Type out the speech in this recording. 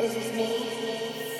Is this me?